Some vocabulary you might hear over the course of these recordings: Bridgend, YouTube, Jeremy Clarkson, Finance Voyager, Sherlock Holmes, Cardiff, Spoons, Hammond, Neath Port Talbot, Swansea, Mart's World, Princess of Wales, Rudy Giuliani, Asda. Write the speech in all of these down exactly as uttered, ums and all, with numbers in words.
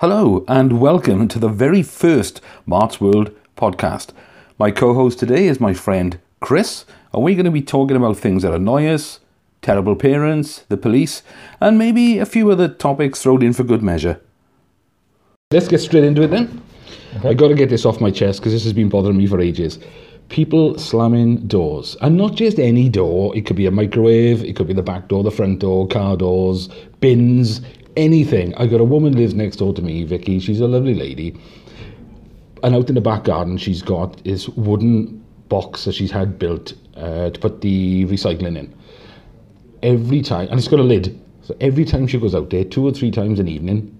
Hello and welcome to the very first Mart's World podcast. My co-host today is my friend Chris, and we're going to be talking about things that annoy us, terrible parents, the police, and maybe a few other topics thrown in for good measure. Let's get straight into it then. Okay. I got to get this off my chest because this has been bothering me for ages. People slamming doors, and not just any door. It could be a microwave, it could be the back door, the front door, car doors, bins, anything. I got a woman who lives next door to me, Vicky. She's a lovely lady, and out in the back garden she's got this wooden box that she's had built uh, to put the recycling in. Every time, and it's got a lid, so every time she goes out there, two or three times an evening,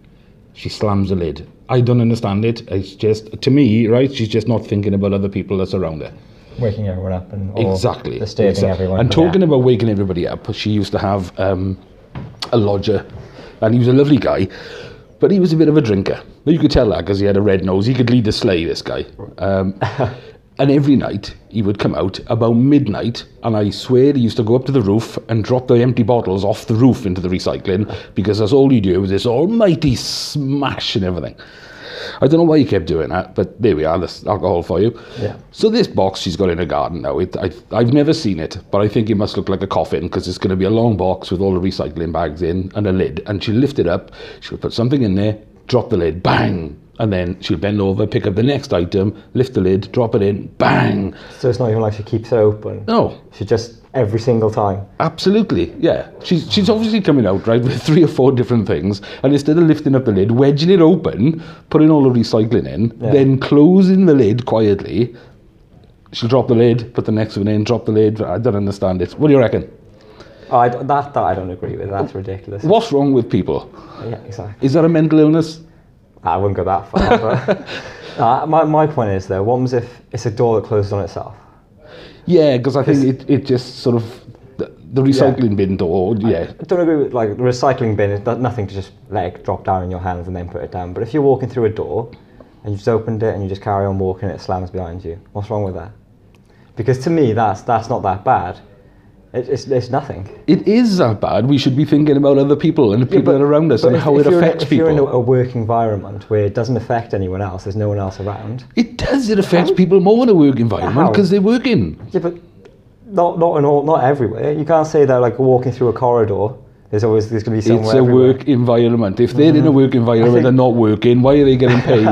she slams the lid. I don't understand it. It's just, to me, right, she's just not thinking about other people that's around her. Waking everyone up and all. Exactly. Disturbing exactly. everyone. And talking yeah. about waking everybody up, she used to have um, a lodger, and he was a lovely guy, but he was a bit of a drinker. But you could tell that because he had a red nose. He could lead the sleigh, this guy. Um, and every night he would come out about midnight, and I swear he used to go up to the roof and drop the empty bottles off the roof into the recycling, because that's all you do was this almighty smash and everything. I don't know why he kept doing that, but there we are, that's alcohol for you. Yeah. So this box she's got in her garden now, it, I, I've never seen it, but I think it must look like a coffin, because it's going to be a long box with all the recycling bags in and a lid. And she'll lift it up, she'll put something in there, drop the lid, bang! And then she'll bend over, pick up the next item, lift the lid, drop it in, bang! So it's not even like she keeps it open? No. She just... every single time? Absolutely, yeah. She's she's obviously coming out, right, with three or four different things, and instead of lifting up the lid, wedging it open, putting all the recycling in, yeah. then closing the lid quietly, she'll drop the lid, put the next one in, drop the lid. I don't understand it. What do you reckon? I, that, that I don't agree with. That's ridiculous. What's wrong with people? Yeah, exactly. Is that a mental illness? I wouldn't go that far. But, uh, my, my point is, though, what was if it's a door that closes on itself? Yeah, because I think it, it just sort of, the, the recycling yeah. bin door, yeah. I don't agree with, like, the recycling bin, it's nothing to just let it drop down in your hands and then put it down. But if you're walking through a door, and you've just opened it and you just carry on walking and it slams behind you, what's wrong with that? Because to me, that's that's not that bad. It, it's, it's nothing. It is that bad. We should be thinking about other people and the people yeah, but, around us and if, how if it affects in, if people. If you're in a work environment where it doesn't affect anyone else, there's no one else around. It does. It affects how? people more in a work environment because they're working. Yeah, but not not in all, not everywhere. You can't say that, like, walking through a corridor. There's always there's going to be somewhere. It's a everywhere. work environment. If they're mm. in a work environment and not working, why are they getting paid?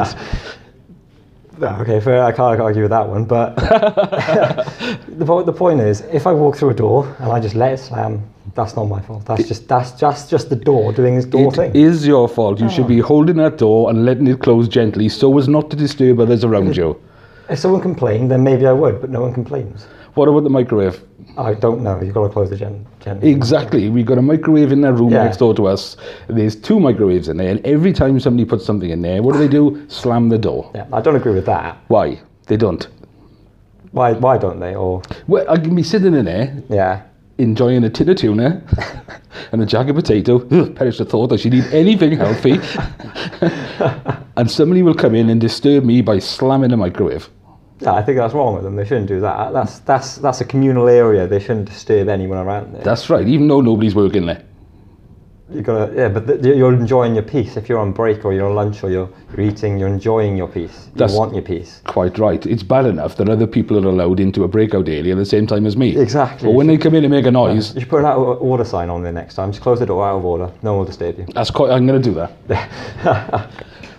Okay, fair, I can't argue with that one, but the, the point is, if I walk through a door and I just let it slam, that's not my fault. That's it, just that's just, just the door doing its door it thing. It is your fault. You oh. should be holding that door and letting it close gently so as not to disturb others around you. If someone complained, then maybe I would, but no one complains. What about the microwave? I don't know. You've got to close the gen. gen- exactly. We've got a microwave in that room yeah. next door to us. There's two microwaves in there, and every time somebody puts something in there, what do they do? Slam the door. Yeah, I don't agree with that. Why? They don't. Why Why don't they? Or well, I can be sitting in there, yeah, enjoying a tin of tuna and a jagged potato. Ugh, perish the thought I should eat anything healthy. And somebody will come in and disturb me by slamming a microwave. Yeah, I think that's wrong with them. They shouldn't do that. That's that's that's a communal area. They shouldn't disturb anyone around there. That's right, even though nobody's working there. You're gonna, yeah, but th- you're enjoying your peace. If you're on break or you're on lunch or you're, you're eating, you're enjoying your peace. You that's want your peace. Quite right. It's bad enough that other people are allowed into a breakout area at the same time as me. Exactly. But when should, they come in and make a noise... You should put an out-of-order sign on there next time. Just close the door, out of order. No one will disturb you. That's quite... I'm going to do that.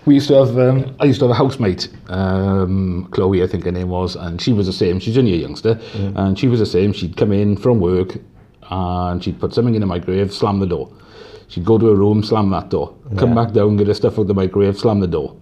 We used to have, um, I used to have a housemate, um, Chloe I think her name was, and she was the same, she's only a youngster, mm. and she was the same, she'd come in from work, and she'd put something in the microwave, slam the door. She'd go to her room, slam that door, yeah. come back down, get her stuff out of the microwave, slam the door,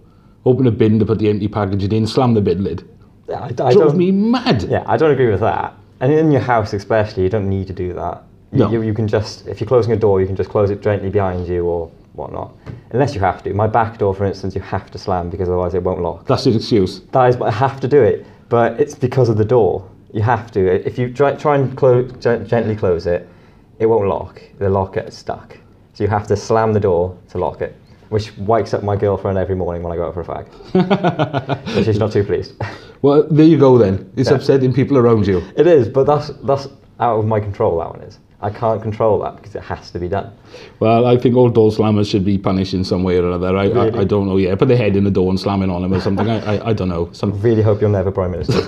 open a bin to put the empty package in, slam the bin lid. Yeah, I, I drove me mad! Yeah, I don't agree with that. And in your house especially, you don't need to do that. You, no. you, you can just, if you're closing a door, you can just close it gently behind you, or... whatnot, unless you have to. My back door, for instance, you have to slam because otherwise it won't lock. That's an excuse. That is, but I have to do it. But it's because of the door. You have to. If you try, try and close, g- gently close it, it won't lock. The lock gets stuck. So you have to slam the door to lock it, which wakes up my girlfriend every morning when I go out for a fag. So she's not too pleased. Well, there you go then. It's yeah. upsetting people around you. It is, but that's that's out of my control. That one is. I can't control that because it has to be done. Well, I think all door slammers should be punished in some way or another. I, really? I, I don't know. Yeah, put their head in the door and slamming on him or something. I, I, I don't know. Some... I really hope you're never Prime Minister.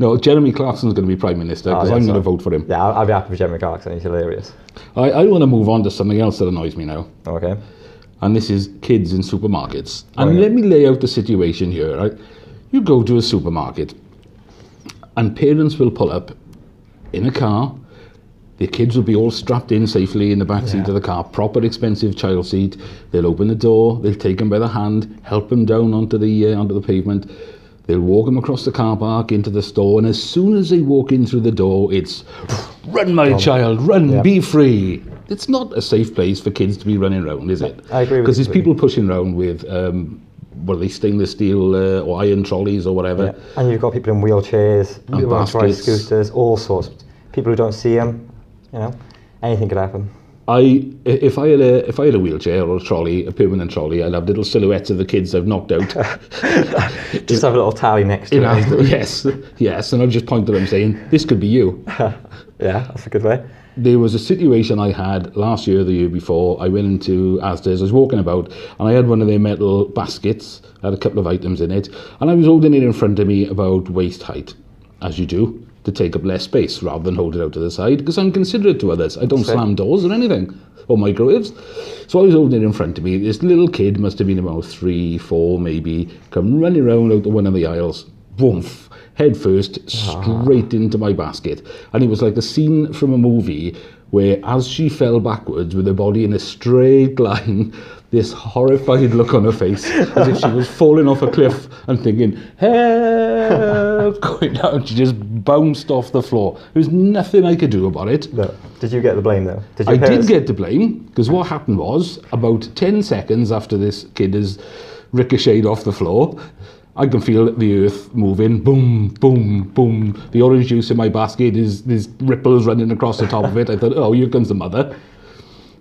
No, Jeremy Clarkson's going to be Prime Minister because oh, yeah, I'm so. going to vote for him. Yeah, I'll, I'll be happy with Jeremy Clarkson. He's hilarious. I, I want to move on to something else that annoys me now. Okay. And this is kids in supermarkets. And oh, yeah. let me lay out the situation here. Right? You go to a supermarket and parents will pull up in a car. The kids will be all strapped in safely in the back seat yeah. of the car, proper expensive child seat. They'll open the door, they'll take them by the hand, help them down onto the uh, onto the pavement. They'll walk them across the car park into the store, and as soon as they walk in through the door, it's run, my oh. child, run, yep. be free. It's not a safe place for kids to be running around, is it? I agree with you. Because there's people pushing around with... Um, Well, they stainless steel uh, or iron trolleys or whatever. Yeah. And you've got people in wheelchairs, and people on tri scooters, all sorts. People who don't see them, you know, anything could happen. I, if I had a, if I had a wheelchair or a trolley, a permanent trolley, I'd have little silhouettes of the kids I've knocked out. Just have a little tally next to it. Yes, yes, and I'd just point to them saying, "This could be you." Yeah, that's a good way. There was a situation I had last year, the year before. I went into Asda's, I was walking about, and I had one of their metal baskets, I had a couple of items in it, and I was holding it in front of me about waist height, as you do, to take up less space, rather than hold it out to the side, because I'm considerate to others. I don't Same. slam doors or anything, or microwaves. So I was holding it in front of me. This little kid, must have been about three, four maybe, come running around out to one of the aisles, woof. Head first, straight ah. into my basket. And it was like a scene from a movie where, as she fell backwards with her body in a straight line, this horrified look on her face, as if she was falling off a cliff and thinking, help, going down. She just bounced off the floor. There was nothing I could do about it. No. Did you get the blame, though? Did I did get the blame, because what happened was, about ten seconds after this kid has ricocheted off the floor, I can feel the earth moving, boom, boom, boom. The orange juice in my basket is there's ripples running across the top of it. I thought, oh, here comes the mother.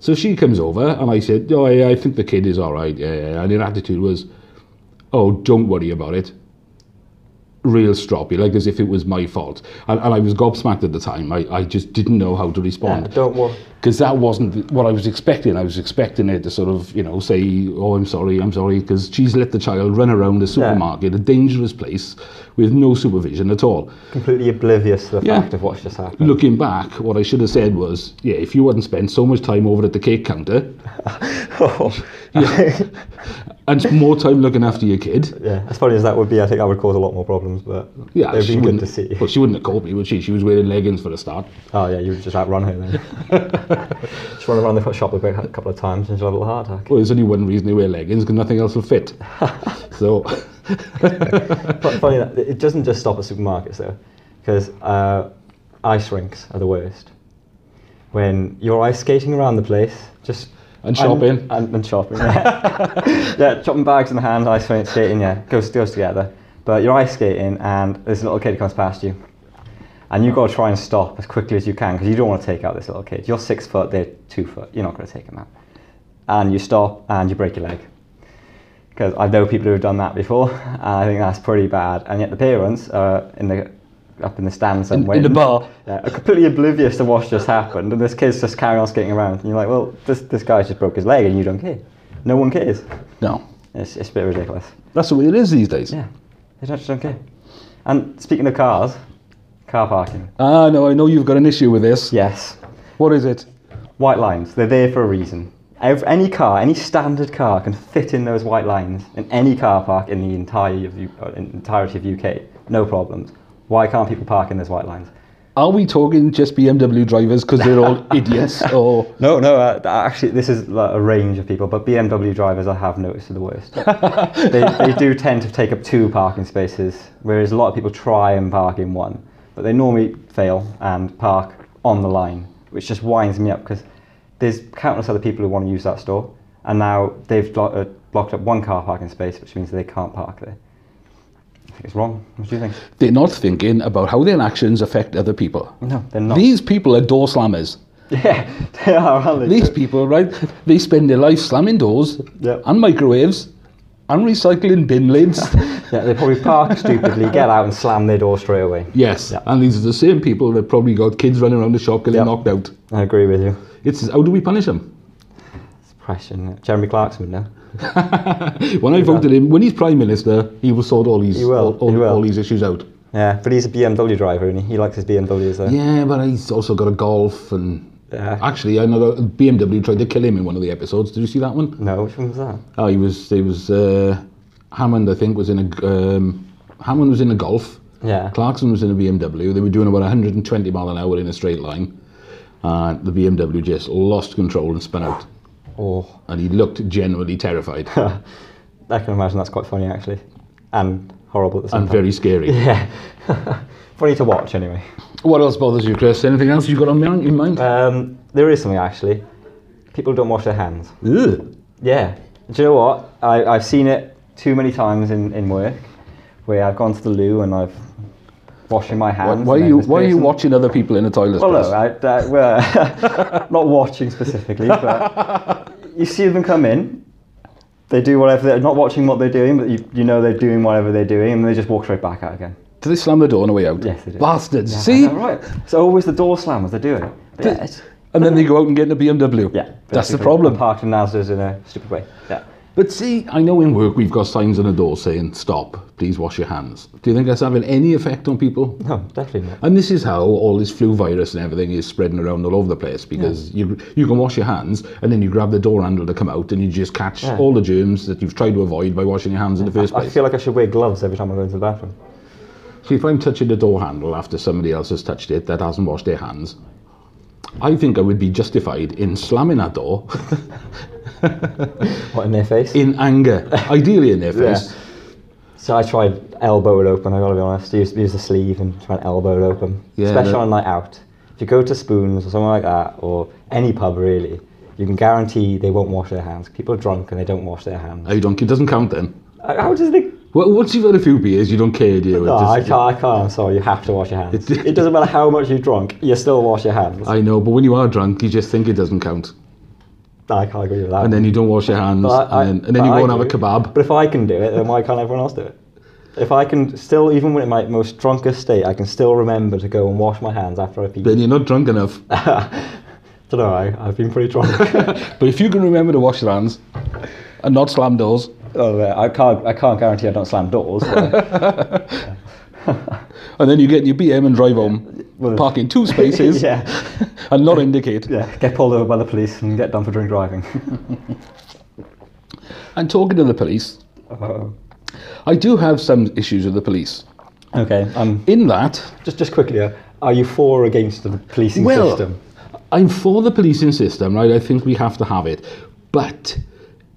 So she comes over, and I said, oh, yeah, I think the kid is all right. Yeah. And her attitude was, oh, don't worry about it. Real stroppy, like as if it was my fault. And, and I was gobsmacked at the time. I, I just didn't know how to respond. Yeah, don't worry. Because that wasn't what I was expecting. I was expecting her to sort of, you know, say, oh, I'm sorry, I'm sorry, because she's let the child run around the supermarket, yeah. a dangerous place, with no supervision at all. Completely oblivious to the yeah. fact of what's just happened. Looking back, what I should have said was, yeah, if you hadn't spent so much time over at the cake counter, oh. yeah, and more time looking after your kid. Yeah, as funny as that would be, I think that would cause a lot more problems, but yeah, it would be good to see. Well, she wouldn't have called me, would she? She was wearing leggings for a start. Oh, yeah, you would just outrun her then. Just run around the shop a couple of times and she'll have a little heart attack. Well, there's only one reason they wear leggings, because nothing else will fit. So, but funny enough, it doesn't just stop at supermarkets though, because uh, ice rinks are the worst. When you're ice skating around the place, just and shopping and, and, and shopping, yeah. yeah, shopping bags in the hand, ice rink skating, yeah, goes goes together. But you're ice skating and this little kid comes past you. And you've got to try and stop as quickly as you can because you don't want to take out this little kid. You're six foot, they're two foot. You're not going to take them out. And you stop and you break your leg. Because I know people who have done that before. And I think that's pretty bad. And yet the parents are in the, up in the stands and waiting. In the bar. Yeah, are completely oblivious to what's just happened. And this kid's just carrying on skating around. And you're like, well, this, this guy's just broke his leg and you don't care. No one cares. No. It's, it's a bit ridiculous. That's the way it is these days. Yeah. They just don't care. And speaking of cars... Car parking. Ah, no, I know you've got an issue with this. Yes. What is it? White lines. They're there for a reason. Every, any car, any standard car can fit in those white lines in any car park in the entire of, entirety of U K. No problems. Why can't people park in those white lines? Are we talking just B M W drivers because they're all idiots? Or no, no, uh, actually this is like a range of people, but B M W drivers I have noticed are the worst. they, they do tend to take up two parking spaces, whereas a lot of people try and park in one. But they normally fail and park on the line, which just winds me up because there's countless other people who want to use that store, and now they've blo uh, blocked up one car parking space, which means they can't park there. I think it's wrong. What do you think? They're not thinking about how their actions affect other people. No, they're not. These people are door slammers. Yeah, they are. Aren't they? These people, right? They spend their life slamming doors yep. and microwaves unrecycling bin lids. Yeah, they probably park stupidly, get out and slam their door straight away. Yes, yep. And these are the same people that probably got kids running around the shop getting yep. knocked out. I agree with you. It's how do we punish them? It's pressure. Jeremy Clarkson, no? When I voted him, when he's Prime Minister, he will sort all these, all, all, all these issues out. Yeah, but he's a B M W driver, and he? he likes his B M Ws though. Yeah, but he's also got a Golf and... Yeah. Actually, another B M W tried to kill him in one of the episodes. Did you see that one? No, which one was that? Oh, he was. He was uh, Hammond, I think, was in a um, Hammond was in a Golf. Yeah. Clarkson was in a B M W. They were doing about one hundred twenty mile an hour in a straight line, and the B M W just lost control and spun out. Oh. And he looked genuinely terrified. I can imagine that's quite funny, actually, and horrible at the same and time. And very scary. Yeah. Funny to watch, anyway. What else bothers you, Chris? Anything else you've got on your mind? Um, there is something, actually. People don't wash their hands. Ugh. Yeah. Do you know what? I, I've seen it too many times in, in work, where I've gone to the loo and I've washing my hands. Why, why, are, you, why are you watching other people in the toilet? Well, no, I, uh, well, not watching specifically, but you see them come in. They do whatever, they're not watching what they're doing, but you, you know they're doing whatever they're doing, and they just walk straight back out again. Do they slam the door on the way out? Yes, they do. Bastards, yeah, see? Right. So always the door slammers, they do it. But yeah, and then they go out and get in a B M W. Yeah. That's the problem. Parked in Asda's in a stupid way. Yeah. But see, I know in work we've got signs on the door saying, stop, please wash your hands. Do you think that's having any effect on people? No, definitely not. And this is how all this flu virus and everything is spreading around all over the place, because yeah. you you can wash your hands and then you grab the door handle to come out and you just catch yeah. all the germs that you've tried to avoid by washing your hands yeah. in the first place. I feel like I should wear gloves every time I go into the bathroom. See, if I'm touching the door handle after somebody else has touched it that hasn't washed their hands, I think I would be justified in slamming that door. What, in their face? In anger. Ideally in their face. Yeah. So I tried elbow it open, I've got to be honest. I used to use the sleeve and try and elbow it open. Yeah, especially no. on a night out. If you go to Spoons or somewhere like that, or any pub really, you can guarantee they won't wash their hands. People are drunk and they don't wash their hands. I don't, it doesn't count then. How does it... Well, once you've had a few beers, you don't care, do you? No, just, I can't, I can't, I'm sorry, you have to wash your hands. It, it doesn't matter how much you're drunk, you still wash your hands. I know, but when you are drunk, you just think it doesn't count. I can't agree with that. And then you don't wash your hands, I, and then, and then you go and have a kebab. But if I can do it, then why can't everyone else do it? If I can still, even when in my most drunkest state, I can still remember to go and wash my hands after I pee. Then you're not drunk enough. I don't know, I, I've been pretty drunk. But if you can remember to wash your hands, and not slam doors... Oh, yeah. I can't. I can't guarantee I don't slam doors. But, yeah. And then you get in your B M and drive home, well, park in two spaces, yeah. and not indicate. Yeah, get pulled over by the police and get done for drink driving. And talking to the police, uh-oh. I do have some issues with the police. Okay. Um, in that, just just quickly, uh, are you for or against the policing well, system? I'm for the policing system, right? I think we have to have it, but.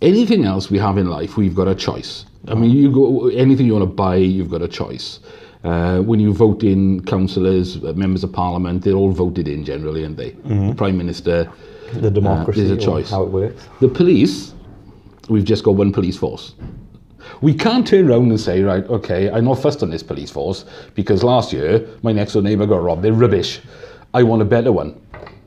Anything else we have in life, we've got a choice. I mean, you go anything you want to buy, you've got a choice. Uh, when you vote in councillors, members of parliament, they're all voted in generally, aren't they? Mm-hmm. The Prime Minister, the democracy, uh, there's a choice. How it works. The police, we've just got one police force. We can't turn around and say, right, okay, I'm not fussed on this police force because last year my next door neighbour got robbed. They're rubbish. I want a better one.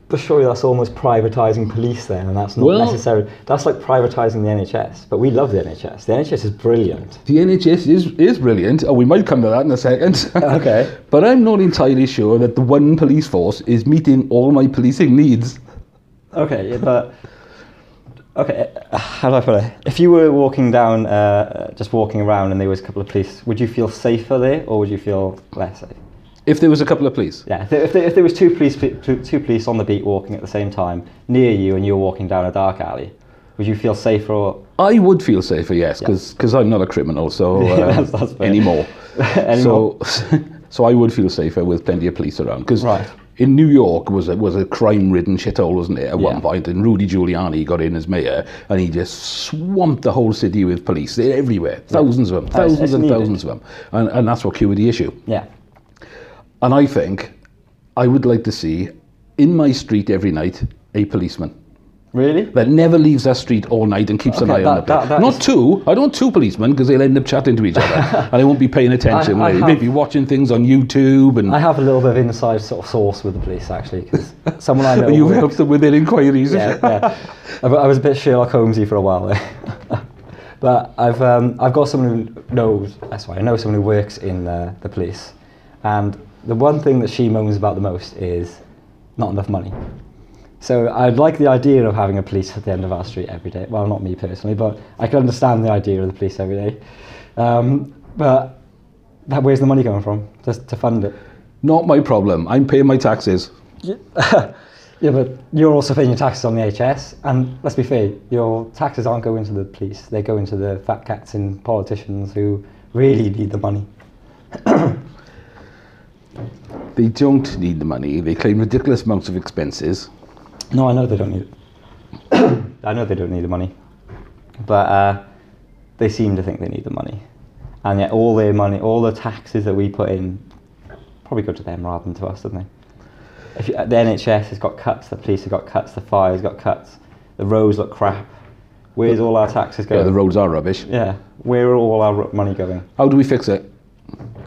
But surely that's almost privatising police then, and that's not well, necessary. That's like privatising the N H S, but we love the N H S. The N H S is brilliant. The N H S is, is brilliant. Oh, we might come to that in a second. Okay. But I'm not entirely sure that the one police force is meeting all my policing needs. Okay, but... Okay, how do I put it? If you were walking down, uh, just walking around and there was a couple of police, would you feel safer there, or would you feel less safe? If there was a couple of police? Yeah, if there, if there, if there was two police two police on the beat walking at the same time near you and you were walking down a dark alley, would you feel safer? Or? I would feel safer, yes, because yeah. I'm not a criminal, so uh, that's, that's anymore. anymore. So, so I would feel safer with plenty of police around, because right. in New York was a, was a crime-ridden shithole, wasn't it, at yeah. one point, and Rudy Giuliani got in as mayor, and he just swamped the whole city with police. They're everywhere, thousands yeah. of them, thousands it's and needed. thousands of them, and, and that's what cured the issue. Yeah. And I think I would like to see, in my street every night, a policeman. Really? That never leaves that street all night and keeps okay, an eye that, on the that, that Not is... two. I don't want two policemen, because they'll end up chatting to each other. And they won't be paying attention. I, I they have... may be watching things on YouTube. And I have a little bit of inside sort of source with the police, actually, because someone I know... You've works... helped them with their inquiries. Yeah, yeah. I was a bit Sherlock Holmesy for a while there. But I've um, I've got someone who knows. That's why I know someone who works in the, the police, and the one thing that she moans about the most is not enough money. So I'd like the idea of having a police at the end of our street every day. Well, not me personally, but I can understand the idea of the police every day. Um, but that, where's the money coming from just to fund it? Not my problem. I'm paying my taxes. Yeah. Yeah, but you're also paying your taxes on the H S, and let's be fair, your taxes aren't going to the police, they go into the fat cats and politicians who really need the money. They don't need the money, they claim ridiculous amounts of expenses. No, I know they don't need it. I know they don't need the money, but uh, they seem to think they need the money. And yet all their money, all the taxes that we put in, probably go to them rather than to us, don't they? If you, the N H S has got cuts, the police have got cuts, the fire's got cuts, the roads look crap. Where's all our taxes going? Yeah, the roads are rubbish. Yeah, where are all our money going? How do we fix it?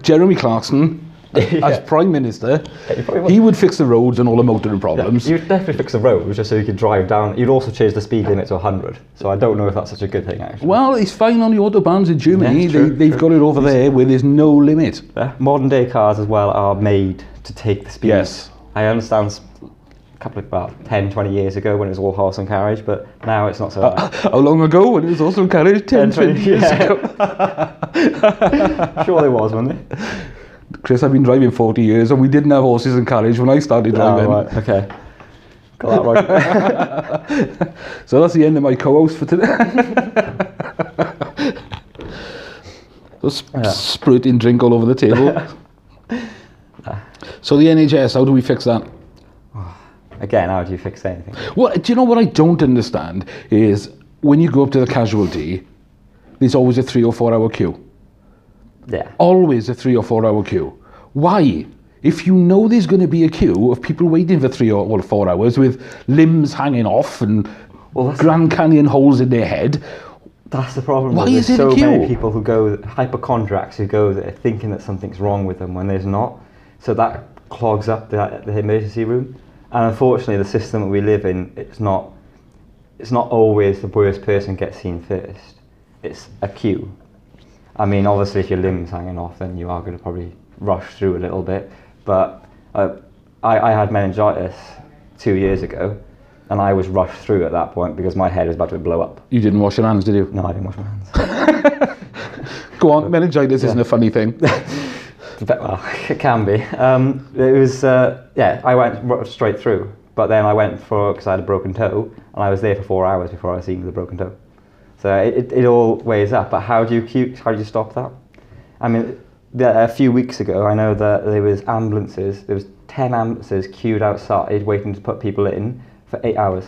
Jeremy Clarkson, yeah. As Prime Minister, yeah, he would fix the roads and all the motoring problems. Yeah, you'd definitely fix the roads just so you could drive down. You'd also change the speed limit to one hundred, so I don't know if that's such a good thing, actually. Well, it's fine on the autobahns in Germany. Yeah, true, they, they've true. got it over there where there's no limit. Yeah. Modern day cars as well are made to take the speed. Yes. I understand a couple of about ten, twenty years ago when it was all horse and carriage, but now it's not so bad. Uh, how long ago when it was horse and carriage? ten, twenty years yeah. ago. Sure there was, wasn't there? Chris, I've been driving forty years and we didn't have horses and carriage when I started driving. Oh, right, okay. Got that right. So that's the end of my co-host for today. Sp yeah. Spruiting drink all over the table. So the N H S, how do we fix that? Again, how do you fix anything? Well, do you know what I don't understand is when you go up to the casualty, there's always a three or four hour queue. Yeah. Always a three or four hour queue. Why? If you know there's going to be a queue of people waiting for three or well, four hours with limbs hanging off and well, Grand Canyon holes in their head. That's the problem. Why is it a queue? There's so many people who go, hypochondriacs who go there thinking that something's wrong with them when there's not. So that clogs up the, the emergency room, and unfortunately the system that we live in, it's not it's not always the worst person gets seen first. It's a queue. I mean, obviously if your limb's hanging off then you are going to probably rush through a little bit, but uh, I, I had meningitis two years ago and I was rushed through at that point because my head was about to blow up. You didn't wash your hands, did you? No, I didn't wash my hands. Go on, meningitis yeah. isn't a funny thing. Well, it can be. Um, it was, uh, yeah, I went straight through, but then I went for, because I had a broken toe, and I was there for four hours before I was seen with a broken toe. So it, it, it all weighs up, but how do you queue, how do you stop that? I mean, the, a few weeks ago, I know that there was ambulances, there was ten ambulances queued outside waiting to put people in for eight hours.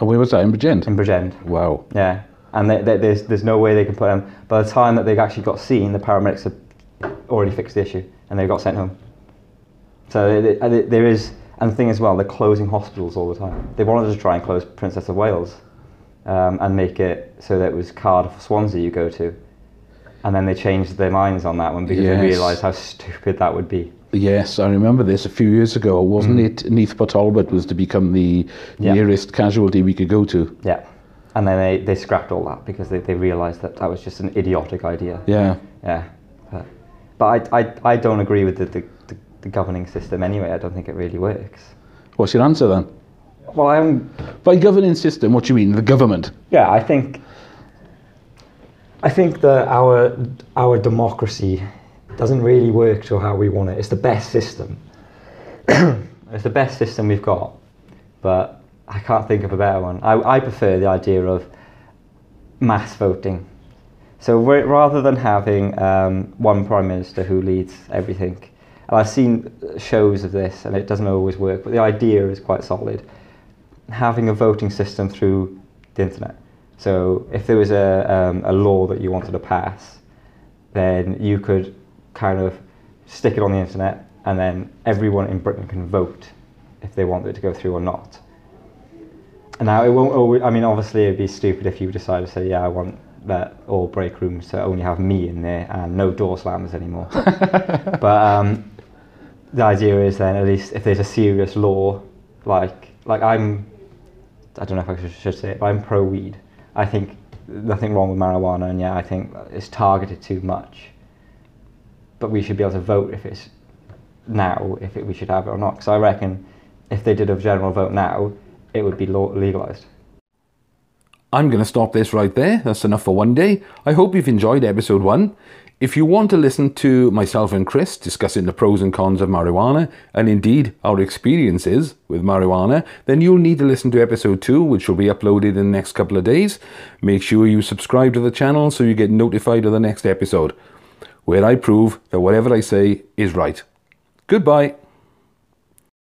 And where was that, in Bridgend? In Bridgend. Wow. Yeah, and they, they, there's, there's no way they can put them. By the time that they've actually got seen, the paramedics have already fixed the issue and they got sent home. So there is, and the thing as well, they're closing hospitals all the time. They wanted to try and close Princess of Wales um, and make it so that it was Cardiff or Swansea you go to, and then they changed their minds on that one because yes. they realised how stupid that would be. Yes, I remember this a few years ago, wasn't mm. it? Neath Port Talbot was to become the yeah. nearest casualty we could go to. Yeah. And then they, they scrapped all that because they, they realised that that was just an idiotic idea. Yeah. Yeah. But I, I, I don't agree with the, the, the governing system anyway. I don't think it really works. What's your answer then? Well, I'm... By governing system, what do you mean? The government? Yeah, I think... I think that our, our democracy doesn't really work to how we want it. It's the best system. It's the best system we've got. But I can't think of a better one. I, I prefer the idea of mass voting. So rather than having um, one Prime Minister who leads everything, and I've seen shows of this and it doesn't always work, but the idea is quite solid, having a voting system through the internet. So if there was a, um, a law that you wanted to pass, then you could kind of stick it on the internet and then everyone in Britain can vote if they want it to go through or not. And now it won't always, I mean obviously it would be stupid if you decided to say, yeah, I want that all break rooms to only have me in there and no door slammers anymore. But um, the idea is then at least if there's a serious law, like like I'm, I don't know if I should say it, but I'm pro weed. I think nothing wrong with marijuana, and yeah, I think it's targeted too much. But we should be able to vote if it's now, if it, we should have it or not. Because I reckon if they did a general vote now, it would be law legalised. I'm going to stop this right there. That's enough for one day. I hope you've enjoyed episode one. If you want to listen to myself and Chris discussing the pros and cons of marijuana, and indeed our experiences with marijuana, then you'll need to listen to episode two, which will be uploaded in the next couple of days. Make sure you subscribe to the channel so you get notified of the next episode, where I prove that whatever I say is right. Goodbye.